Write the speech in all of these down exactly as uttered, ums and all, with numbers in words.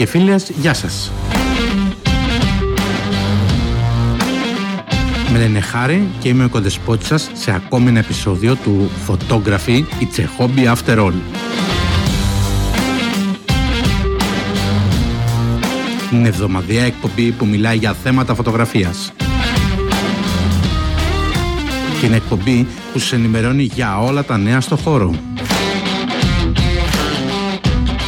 και φίλες, γεια σας. Με λένε Χάρη και είμαι ο κοντεσπότης σας σε ακόμη ένα επεισόδιο του Photography it's a hobby after all. Είναι εβδομαδιαία εκπομπή που μιλάει για θέματα φωτογραφίας. Και είναι εκπομπή που σας ενημερώνει για όλα τα νέα στο χώρο.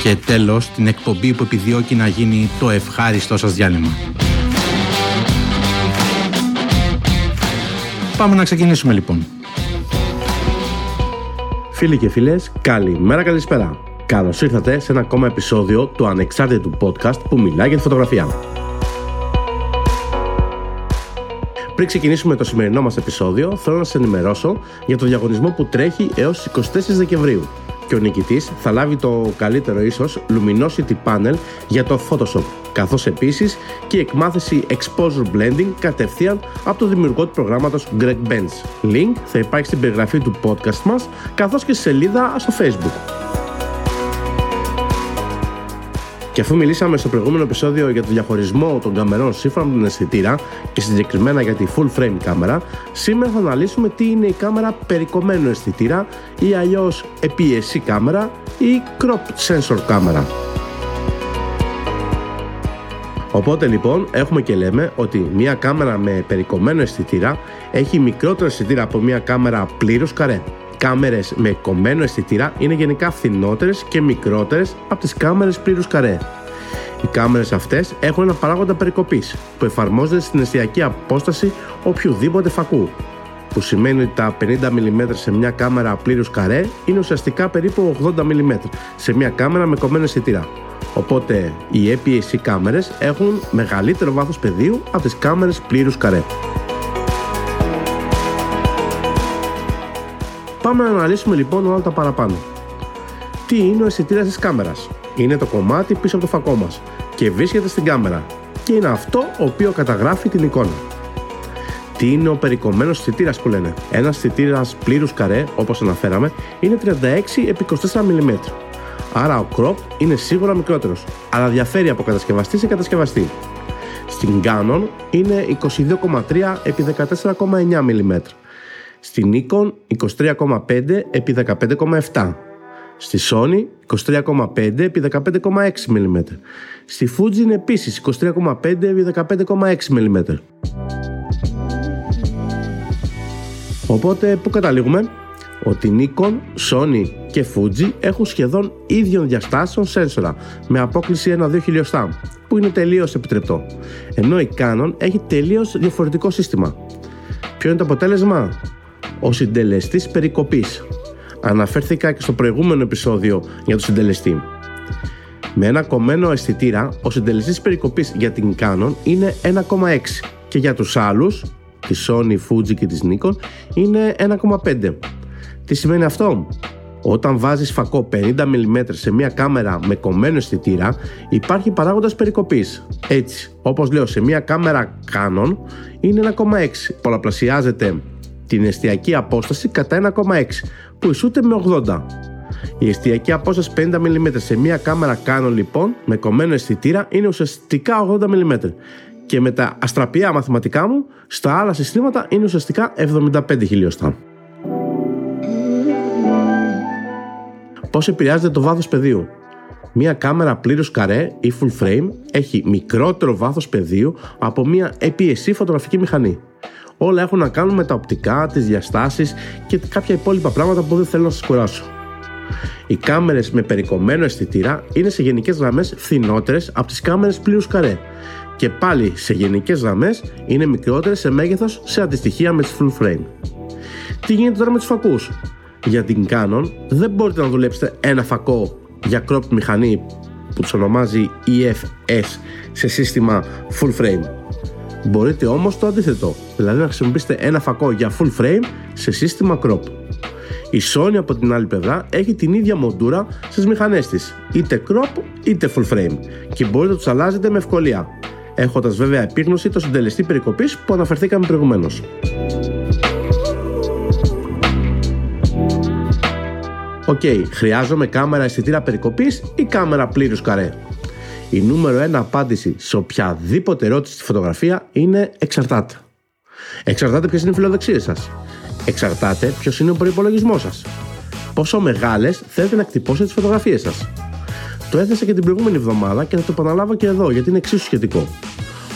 Και τέλος, την εκπομπή που επιδιώκει να γίνει το ευχάριστό σας διάλειμμα. Πάμε να ξεκινήσουμε λοιπόν. Φίλοι και φίλες, καλημέρα, καλησπέρα. Καλώς ήρθατε σε ένα ακόμα επεισόδιο του Ανεξάρτητου Podcast που μιλάει για τη φωτογραφία. Πριν ξεκινήσουμε το σημερινό μας επεισόδιο, θέλω να σας ενημερώσω για το διαγωνισμό που τρέχει έως εικοστή τέταρτη Δεκεμβρίου. Και ο νικητής θα λάβει το καλύτερο ίσως Luminosity Panel για το Photoshop, καθώς επίσης και η εκμάθηση Exposure Blending κατευθείαν από το δημιουργό του προγράμματος Greg Benz. Link θα υπάρχει στην περιγραφή του podcast μας, καθώς και στη σελίδα στο Facebook. Και αφού μιλήσαμε στο προηγούμενο επεισόδιο για το διαχωρισμό των καμερών σύμφωνα με τον αισθητήρα και συγκεκριμένα για τη full frame κάμερα, σήμερα θα αναλύσουμε τι είναι η κάμερα περικομμένου αισθητήρα ή αλλιώς έι πι ες σι κάμερα ή crop sensor κάμερα. Οπότε λοιπόν έχουμε και λέμε ότι μια κάμερα με περικομμένο αισθητήρα έχει μικρότερο αισθητήρα από μια κάμερα πλήρως καρέ. Κάμερες με κομμένο αισθητήρα είναι γενικά φθηνότερες και μικρότερες από τις κάμερες πλήρους καρέ. Οι κάμερες αυτές έχουν ένα παράγοντα περικοπής που εφαρμόζεται στην εστιακή απόσταση οποιοδήποτε φακού, που σημαίνει ότι τα πενήντα μιλιμέτρα σε μια κάμερα πλήρους καρέ είναι ουσιαστικά περίπου ογδόντα μιλιμέτρα σε μια κάμερα με κομμένο αισθητήρα. Οπότε οι έι πι ες σι κάμερες έχουν μεγαλύτερο βάθος πεδίου από τις κάμερες πλήρους καρέ. Πάμε να αναλύσουμε λοιπόν όλα τα παραπάνω. Τι είναι ο αισθητήρας της κάμερας? Είναι το κομμάτι πίσω από το φακό μας και βρίσκεται στην κάμερα και είναι αυτό το οποίο καταγράφει την εικόνα. Τι είναι ο περικομμένος αισθητήρας που λένε? Ένας αισθητήρας πλήρους καρέ, όπως αναφέραμε, είναι τριάντα έξι επί είκοσι τέσσερα μιλιμέτρα. Άρα ο crop είναι σίγουρα μικρότερος, αλλά διαφέρει από κατασκευαστή σε κατασκευαστή. Στην Canon είναι είκοσι δύο κόμμα τρία επί δεκατέσσερα κόμμα εννιά μιλιμέτρα. Στην Nikon είκοσι τρία κόμμα πέντε επί δεκαπέντε κόμμα επτά. Στη Sony είκοσι τρία κόμμα πέντε επί δεκαπέντε κόμμα έξι μιλιμέτρα. Στη Fuji είναι επίσης είκοσι τρία κόμμα πέντε επί δεκαπέντε κόμμα έξι μιλιμέτρα. Οπότε, πού καταλήγουμε? Ότι Nikon, Sony και Fuji έχουν σχεδόν ίδιων διαστάσεων σένσορα, με απόκληση ένα με δύο χιλιοστά, που είναι τελείως επιτρεπτό. Ενώ η Canon έχει τελείως διαφορετικό σύστημα. Ποιο είναι το αποτέλεσμα? Ο συντελεστής περικοπής. Αναφέρθηκα και στο προηγούμενο επεισόδιο για το συντελεστή. Με ένα κομμένο αισθητήρα, ο συντελεστής περικοπής για την Canon είναι ένα κόμμα έξι και για τους άλλους, τη Sony, Fuji και της Nikon, είναι ένα κόμμα πέντε. Τι σημαίνει αυτό? Όταν βάζεις φακό πενήντα μιλιμέτρα σε μια κάμερα με κομμένο αισθητήρα, υπάρχει παράγοντας περικοπής. Έτσι, όπως λέω, σε μια κάμερα Canon είναι ένα κόμμα έξι, πολλαπλασιάζεται την εστιακή απόσταση κατά ένα κόμμα έξι, που ισούται με ογδόντα. Η εστιακή απόσταση πενήντα μιλιμέτρα σε μια κάμερα Canon λοιπόν με κομμένο αισθητήρα είναι ουσιαστικά ογδόντα μιλιμέτρα και με τα αστραπιά μαθηματικά μου στα άλλα συστήματα είναι ουσιαστικά εβδομήντα πέντε χιλιοστά. Πώς επηρεάζεται το βάθος πεδίου? Μια κάμερα πλήρους καρέ ή full frame έχει μικρότερο βάθος πεδίου από μια έι πι ες σι φωτογραφική μηχανή. Όλα έχουν να κάνουν με τα οπτικά, τις διαστάσεις και κάποια υπόλοιπα πράγματα που δεν θέλω να σας κουράσω. Οι κάμερες με περικομμένο αισθητήρα είναι σε γενικές γραμμές φθηνότερες από τις κάμερες πλήρους καρέ και πάλι σε γενικές γραμμές είναι μικρότερες σε μέγεθος σε αντιστοιχεία με τις full frame. Τι γίνεται τώρα με τους φακούς? Για την Canon δεν μπορείτε να δουλέψετε ένα φακό για cropped μηχανή που τους ονομάζει ι εφ ες σε σύστημα full frame. Μπορείτε όμως το αντίθετο, δηλαδή να χρησιμοποιήσετε ένα φακό για full frame σε σύστημα crop. Η Sony από την άλλη πλευρά έχει την ίδια μοντούρα στις μηχανές της, είτε crop είτε full frame και μπορείτε να τους αλλάζετε με ευκολία, έχοντας βέβαια επίγνωση το συντελεστή περικοπής που αναφερθήκαμε προηγουμένως. Οκ, okay, χρειάζομαι κάμερα αισθητήρα περικοπής ή κάμερα πλήρους καρέ? η νούμερο ένα απάντηση σε οποιαδήποτε ερώτηση στη φωτογραφία είναι εξαρτάται. Εξαρτάται ποιες είναι οι φιλοδοξίες σας. Εξαρτάται ποιος είναι ο προϋπολογισμός σας. Πόσο μεγάλες θέλετε να κτυπώσετε τις φωτογραφίες σας. Το έθεσα και την προηγούμενη εβδομάδα και θα το επαναλάβω και εδώ γιατί είναι εξίσου σχετικό.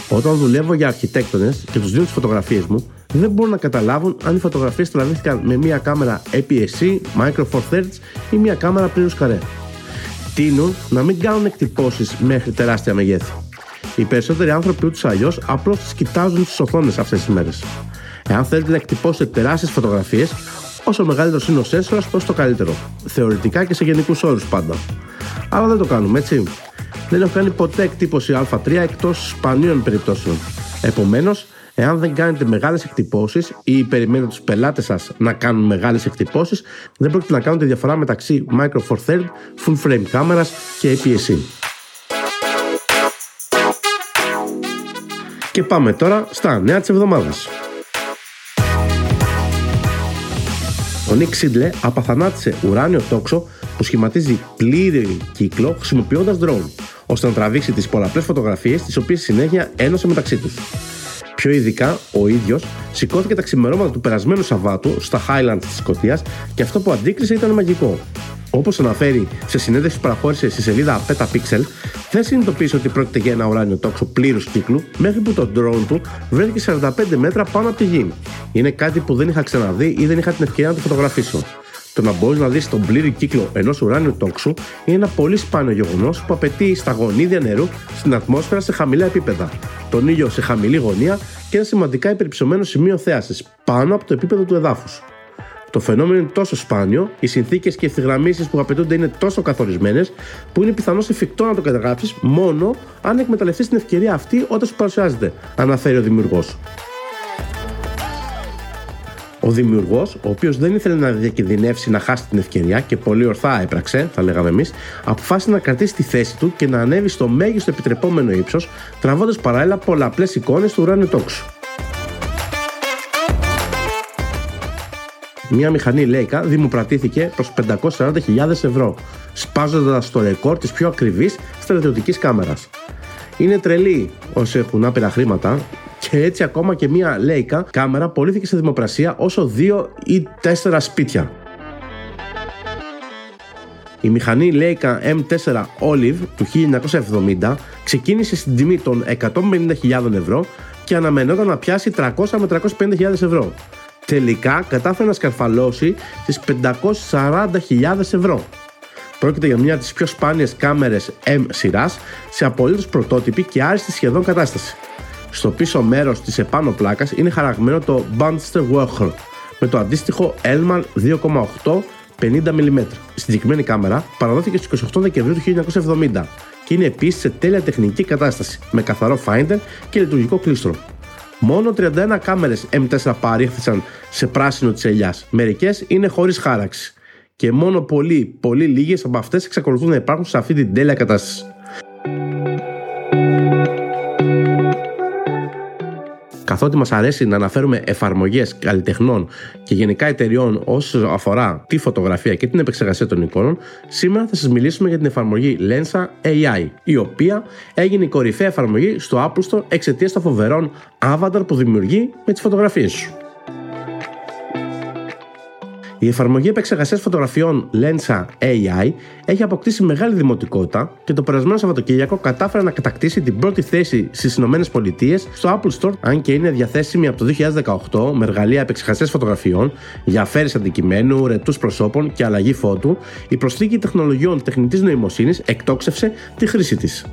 Όταν δουλεύω για αρχιτέκτονες και τους δίνω τις φωτογραφίες μου, δεν μπορούν να καταλάβουν αν οι φωτογραφίες τραβήθηκαν με μια κάμερα έι πι ες σι, Micro Four Thirds ή μια κάμερα πλήρους καρέ. Τείνουν να μην κάνουν εκτυπώσεις μέχρι τεράστια μεγέθη. Οι περισσότεροι άνθρωποι ούτως αλλιώς απλώς τις κοιτάζουν στις οθόνες αυτές τις μέρες. Εάν θέλετε να εκτυπώσετε τεράστιες φωτογραφίες, όσο μεγαλύτερος είναι ο σένσορας, τόσο το καλύτερο. Θεωρητικά και σε γενικούς όρους πάντα. Αλλά δεν το κάνουμε, έτσι. Δεν έχω κάνει ποτέ εκτύπωση Α τρία εκτός σπανίων περιπτώσεων. Επομένως, εάν δεν κάνετε μεγάλες εκτυπώσεις ή περιμένετε τους πελάτες σας να κάνουν μεγάλες εκτυπώσεις, δεν πρόκειται να κάνετε διαφορά μεταξύ Micro Four Thirds, Full Frame κάμερας και έι πι ες σι. Και πάμε τώρα στα νέα της εβδομάδας. Ο Nick Sidle απαθανάτησε ουράνιο τόξο που σχηματίζει πλήρη κύκλο χρησιμοποιώντας drone, ώστε να τραβήξει τις πολλαπλές φωτογραφίες τις οποίες συνέχεια ένωσε μεταξύ τους. Πιο ειδικά, ο ίδιος σηκώθηκε τα ξημερώματα του περασμένου Σαββάτου στα Highlands της Σκωτίας και αυτό που αντίκρισε ήταν μαγικό. Όπως αναφέρει σε συνέντευξη που παραχώρησε στη σελίδα peta-pixel, δεν συνειδητοποίησε ότι πρόκειται για ένα ουράνιο τόξο πλήρους κύκλου μέχρι που το drone του βρέθηκε σαράντα πέντε μέτρα πάνω από τη γη. Είναι κάτι που δεν είχα ξαναδεί ή δεν είχα την ευκαιρία να το φωτογραφίσω. Το να μπορείς να δεις τον πλήρη κύκλο ενός ουράνιου τόξου είναι ένα πολύ σπάνιο γεγονός που απαιτεί στα γονίδια νερού στην ατμόσφαιρα σε χαμηλά επίπεδα, τον ήλιο σε χαμηλή γωνία και ένα σημαντικά υπερυψωμένο σημείο θέασης πάνω από το επίπεδο του εδάφους. Το φαινόμενο είναι τόσο σπάνιο, οι συνθήκες και οι ευθυγραμμίσεις που απαιτούνται είναι τόσο καθορισμένες, που είναι πιθανώς εφικτό να το καταγράψεις μόνο αν εκμεταλλευτείς την ευκαιρία αυτή όταν σου παρουσιάζεται, αναφέρει ο δημιουργός. Ο δημιουργός, ο οποίος δεν ήθελε να διακινδυνεύσει να χάσει την ευκαιρία και πολύ ορθά έπραξε, θα λέγαμε εμείς, αποφάσισε να κρατήσει τη θέση του και να ανέβει στο μέγιστο επιτρεπόμενο ύψος, τραβώντας παράλληλα πολλαπλές εικόνες του ουράνιου τόξου. Μια μηχανή Leica δημοπρατήθηκε προς πεντακόσιες σαράντα χιλιάδες ευρώ, σπάζοντας το ρεκόρ της πιο ακριβής στρατιωτικής κάμερας. Είναι τρελή όσοι έχουν άπειρα χρήματα, και έτσι ακόμα και μια Leica κάμερα πωλήθηκε σε δημοπρασία όσο δύο ή τέσσερα σπίτια. Η μηχανή Leica εμ φορ Olive του χίλια εννιακόσια εβδομήντα ξεκίνησε στην τιμή των εκατόν πενήντα χιλιάδες ευρώ και αναμενόταν να πιάσει τριακόσιες με τριακόσιες πενήντα χιλιάδες ευρώ. Τελικά κατάφερε να σκαρφαλώσει τις πεντακόσιες σαράντα χιλιάδες ευρώ. Πρόκειται για μια από τις πιο σπάνιες κάμερες M σειράς σε απολύτως πρωτότυπη και άριστη σχεδόν κατάσταση. Στο πίσω μέρος της επάνω πλάκας είναι χαραγμένο το Bandster Worker με το αντίστοιχο Elmar δύο κόμμα οκτώ πενήντα μιλιμέτρα. Η συγκεκριμένη κάμερα παραδόθηκε στις είκοσι οκτώ Δεκεμβρίου του χίλια εννιακόσια εβδομήντα και είναι επίσης σε τέλεια τεχνική κατάσταση με καθαρό finder και λειτουργικό κλείστρο. Μόνο τριάντα μία κάμερες εμ φορ παρήχθησαν σε πράσινο της ελιάς, μερικές είναι χωρίς χάραξη και μόνο πολύ πολύ λίγες από αυτές εξακολουθούν να υπάρχουν σε αυτή την τέλεια κατάσταση. Καθότι μας αρέσει να αναφέρουμε εφαρμογές καλλιτεχνών και γενικά εταιριών όσο αφορά τη φωτογραφία και την επεξεργασία των εικόνων, σήμερα θα σας μιλήσουμε για την εφαρμογή Lensa έι άι, η οποία έγινε η κορυφαία εφαρμογή στο Apple Store εξαιτίας των φοβερών avatar που δημιουργεί με τις φωτογραφίες σου. Η εφαρμογή επεξεργασίας φωτογραφιών Lensa έι άι έχει αποκτήσει μεγάλη δημοτικότητα και το περασμένο Σαββατοκύριακο κατάφερε να κατακτήσει την πρώτη θέση στις ΗΠΑ στο Apple Store, αν και είναι διαθέσιμη από το δύο χιλιάδες δεκαοκτώ με εργαλεία επεξεργασίας φωτογραφιών για αφαίρεση αντικειμένου, ρετούς προσώπων και αλλαγή φώτου. Η προσθήκη τεχνολογιών τεχνητής νοημοσύνης εκτόξευσε τη χρήση της.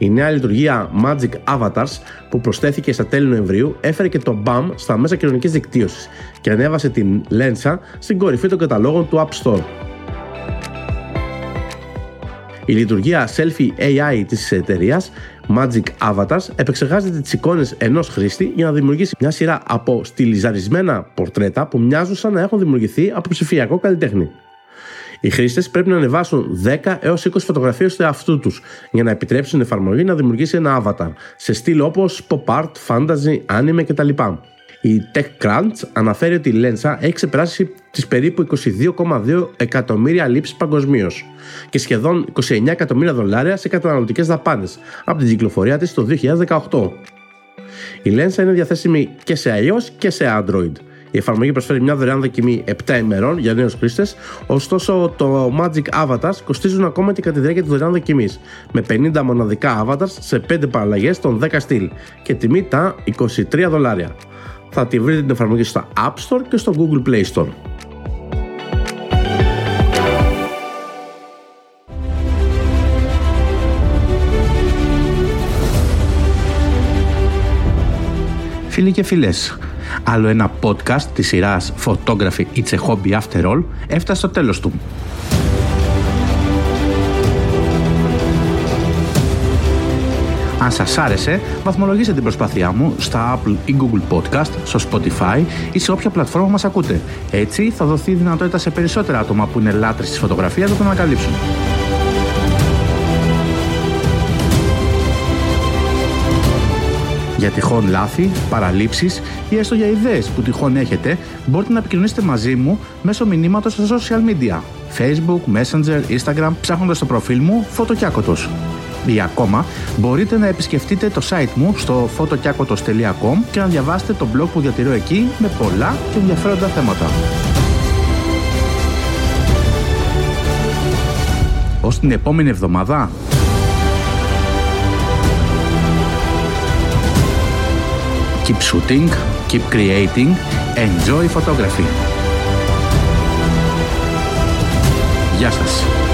Η νέα λειτουργία Magic Avatars που προσθέθηκε στα τέλη Νοεμβρίου έφερε και το μπαμ στα μέσα κοινωνικής δικτύωσης και ανέβασε την Lensa στην κορυφή των καταλόγων του App Store. Η λειτουργία Selfie έι άι της εταιρείας Magic Avatars επεξεργάζεται τις εικόνες ενός χρήστη για να δημιουργήσει μια σειρά από στιλιζαρισμένα πορτρέτα που μοιάζουν σαν να έχουν δημιουργηθεί από ψηφιακό καλλιτέχνη. Οι χρήστες πρέπει να ανεβάσουν δέκα έως είκοσι φωτογραφίες του εαυτού τους για να επιτρέψουν την εφαρμογή να δημιουργήσει ένα avatar σε στυλ όπως pop art, fantasy, anime κτλ. Η TechCrunch αναφέρει ότι η Lensa έχει ξεπεράσει τις περίπου είκοσι δύο κόμμα δύο εκατομμύρια λήψεις παγκοσμίως και σχεδόν είκοσι εννέα εκατομμύρια δολάρια σε καταναλωτικές δαπάνες από την κυκλοφορία της το δύο χιλιάδες δεκαοκτώ. Η Lensa είναι διαθέσιμη και σε iOS και σε Android. Η εφαρμογή προσφέρει μια δωρεάν δοκιμή επτά ημερών για νέους χρήστες, ωστόσο το Magic Avatars κοστίζουν ακόμα και κατά τη διάρκεια της δωρεάν δοκιμής, με πενήντα μοναδικά Avatars σε πέντε παραλλαγές των δέκα στυλ και τιμή τα είκοσι τρία δολάρια. Θα τη βρείτε την εφαρμογή στα App Store και στο Google Play Store. Φίλοι και φίλες, άλλο ένα podcast της σειράς Photography it's a hobby after all έφτασε στο τέλος του. Αν σας άρεσε, βαθμολογήστε την προσπάθειά μου στα Apple ή Google Podcast, στο Spotify ή σε όποια πλατφόρμα μας ακούτε. Έτσι θα δοθεί δυνατότητα σε περισσότερα άτομα που είναι λάτρεις της φωτογραφίας να το ανακαλύψουν. Για τυχόν λάθη, παραλήψεις ή έστω για ιδέες που τυχόν έχετε, μπορείτε να επικοινωνήσετε μαζί μου μέσω μηνύματος στα social media, Facebook, Messenger, Instagram, ψάχνοντας το προφίλ μου Φωτοκιάκοτος. Ή ακόμα, μπορείτε να επισκεφτείτε το site μου στο photokiakotos τελεία com και να διαβάσετε το blog που διατηρώ εκεί με πολλά και ενδιαφέροντα θέματα. Ως την επόμενη εβδομάδα. Keep shooting, keep creating, enjoy photography. Γεια σας.